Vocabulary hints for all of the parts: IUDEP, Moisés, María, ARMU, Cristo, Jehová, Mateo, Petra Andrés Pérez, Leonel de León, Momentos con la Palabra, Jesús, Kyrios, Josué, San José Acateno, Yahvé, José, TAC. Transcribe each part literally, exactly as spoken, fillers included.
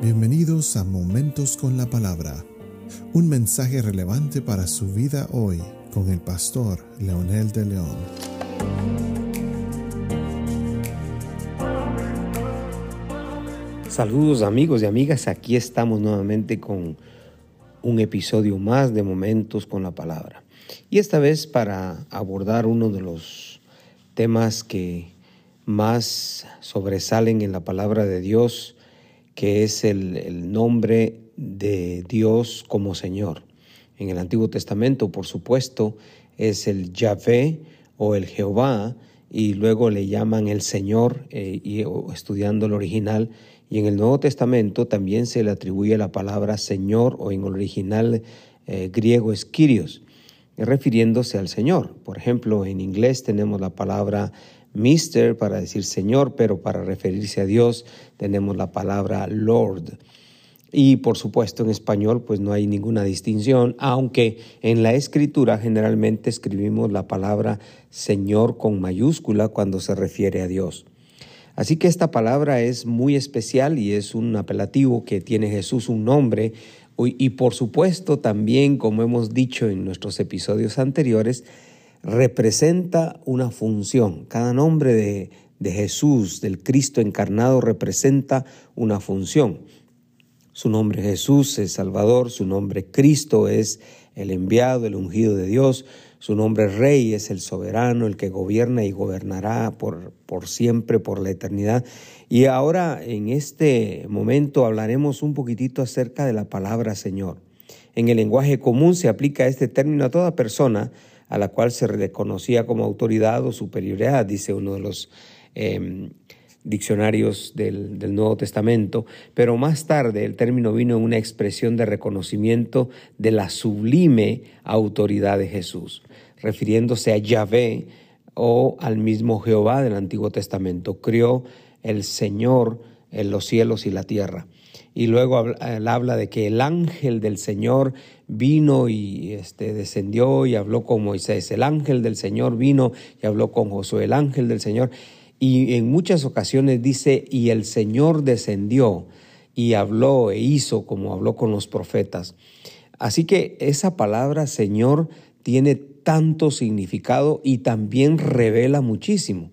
Bienvenidos a Momentos con la Palabra, un mensaje relevante para su vida hoy con el pastor Leonel de León. Saludos amigos y amigas, aquí estamos nuevamente con un episodio más de Momentos con la Palabra. Y esta vez para abordar uno de los temas que más sobresalen en la palabra de Dios, que es el, el nombre de Dios como Señor. En el Antiguo Testamento, por supuesto, es el Yahvé o el Jehová, y luego le llaman el Señor, eh, y, estudiando el original. Y en el Nuevo Testamento también se le atribuye la palabra Señor, o en el original eh, griego es Kyrios, refiriéndose al Señor. Por ejemplo, en inglés tenemos la palabra Mister para decir Señor, pero para referirse a Dios tenemos la palabra Lord. Y por supuesto en español pues no hay ninguna distinción, aunque en la Escritura generalmente escribimos la palabra Señor con mayúscula cuando se refiere a Dios. Así que esta palabra es muy especial y es un apelativo que tiene Jesús, un nombre. Y por supuesto también, como hemos dicho en nuestros episodios anteriores, representa una función. Cada nombre de, de Jesús, del Cristo encarnado, representa una función. Su nombre Jesús es Salvador, su nombre Cristo es el enviado, el ungido de Dios, su nombre Rey es el soberano, el que gobierna y gobernará por, por siempre, por la eternidad. Y ahora en este momento hablaremos un poquitito acerca de la palabra Señor. En el lenguaje común se aplica este término a toda persona a la cual se reconocía como autoridad o superioridad, dice uno de los eh, diccionarios del, del Nuevo Testamento, pero más tarde el término vino en una expresión de reconocimiento de la sublime autoridad de Jesús, refiriéndose a Yahvé o al mismo Jehová del Antiguo Testamento. Creó el Señor en los cielos y la tierra. Y luego él habla de que el ángel del Señor vino y este, descendió y habló con Moisés. El ángel del Señor vino y habló con Josué. El ángel del Señor... Y en muchas ocasiones dice, y el Señor descendió y habló e hizo como habló con los profetas. Así que esa palabra Señor tiene tanto significado y también revela muchísimo.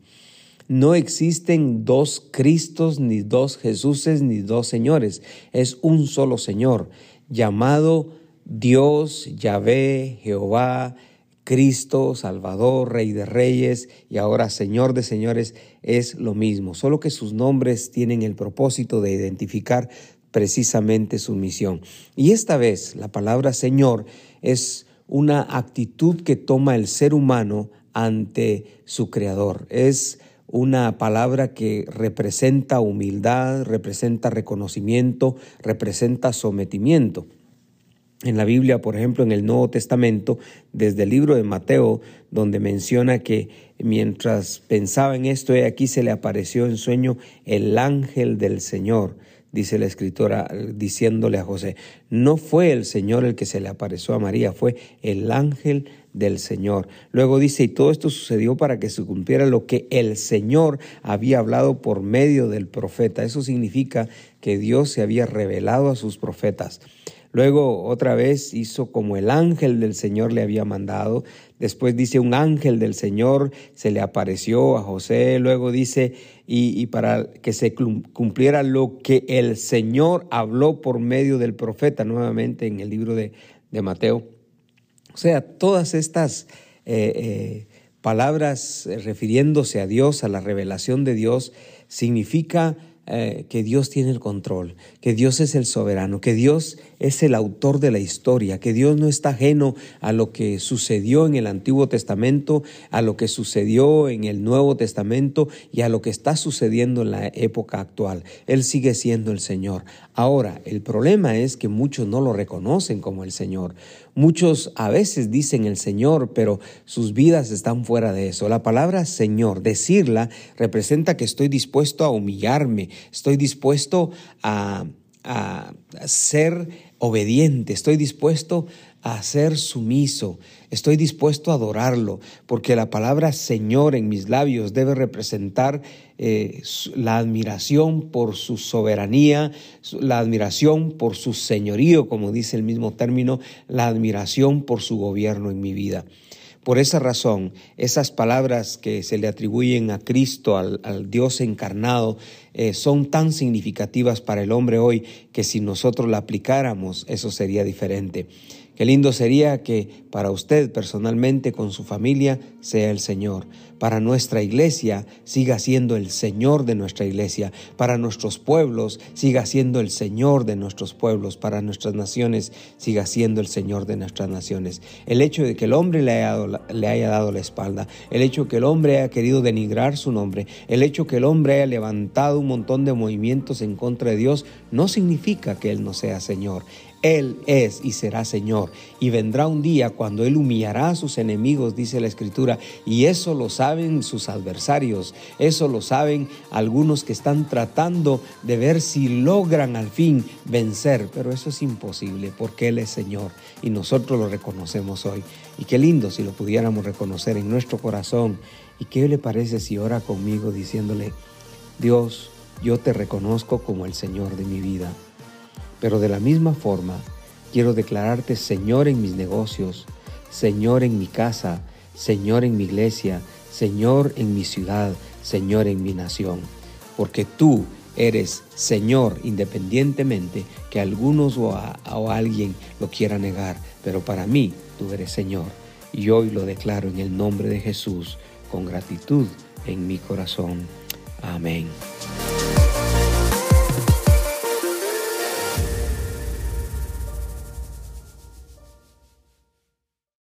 No existen dos Cristos, ni dos Jesuses, ni dos señores. Es un solo Señor, llamado Dios, Yahvé, Jehová, Cristo, Salvador, Rey de Reyes y ahora Señor de Señores, es lo mismo, solo que sus nombres tienen el propósito de identificar precisamente su misión. Y esta vez la palabra Señor es una actitud que toma el ser humano ante su Creador. Es una palabra que representa humildad, representa reconocimiento, representa sometimiento. En la Biblia, por ejemplo, en el Nuevo Testamento, desde el libro de Mateo, donde menciona que mientras pensaba en esto, he aquí se le apareció en sueño el ángel del Señor, dice la escritora, diciéndole a José. No fue el Señor el que se le apareció a María, fue el ángel del Señor. Luego dice, y todo esto sucedió para que se cumpliera lo que el Señor había hablado por medio del profeta. Eso significa que Dios se había revelado a sus profetas. Luego otra vez hizo como el ángel del Señor le había mandado. Después dice un ángel del Señor se le apareció a José. Luego dice y, y para que se cumpliera lo que el Señor habló por medio del profeta, nuevamente en el libro de, de Mateo. O sea, todas estas eh, eh, palabras refiriéndose a Dios, a la revelación de Dios, significa Eh, que Dios tiene el control, que Dios es el soberano, que Dios es el autor de la historia, que Dios no está ajeno a lo que sucedió en el Antiguo Testamento, a lo que sucedió en el Nuevo Testamento y a lo que está sucediendo en la época actual. Él sigue siendo el Señor. Ahora, el problema es que muchos no lo reconocen como el Señor. Muchos a veces dicen el Señor, pero sus vidas están fuera de eso. La palabra Señor, decirla, representa que estoy dispuesto a humillarme, estoy dispuesto a, a ser obediente, estoy dispuesto a ser sumiso. Estoy dispuesto a adorarlo, porque la palabra Señor en mis labios debe representar eh, la admiración por su soberanía, la admiración por su señorío, como dice el mismo término, la admiración por su gobierno en mi vida. Por esa razón, esas palabras que se le atribuyen a Cristo, al, al Dios encarnado, eh, son tan significativas para el hombre hoy que si nosotros la aplicáramos, eso sería diferente. Qué lindo sería que para usted personalmente, con su familia, sea el Señor. Para nuestra iglesia, siga siendo el Señor de nuestra iglesia. Para nuestros pueblos, siga siendo el Señor de nuestros pueblos. Para nuestras naciones, siga siendo el Señor de nuestras naciones. El hecho de que el hombre le haya dado la, le haya dado la espalda, el hecho de que el hombre haya querido denigrar su nombre, el hecho de que el hombre haya levantado un montón de movimientos en contra de Dios, no significa que Él no sea Señor. Él es y será Señor, y vendrá un día cuando Él humillará a sus enemigos, dice la Escritura, y eso lo saben sus adversarios, eso lo saben algunos que están tratando de ver si logran al fin vencer, pero eso es imposible porque Él es Señor y nosotros lo reconocemos hoy. Y qué lindo si lo pudiéramos reconocer en nuestro corazón. ¿Y qué le parece si ora conmigo diciéndole: Dios, yo te reconozco como el Señor de mi vida? Pero de la misma forma, quiero declararte Señor en mis negocios, Señor en mi casa, Señor en mi iglesia, Señor en mi ciudad, Señor en mi nación. Porque tú eres Señor, independientemente que algunos o, a, o alguien lo quiera negar. Pero para mí, tú eres Señor. Y hoy lo declaro en el nombre de Jesús, con gratitud en mi corazón. Amén.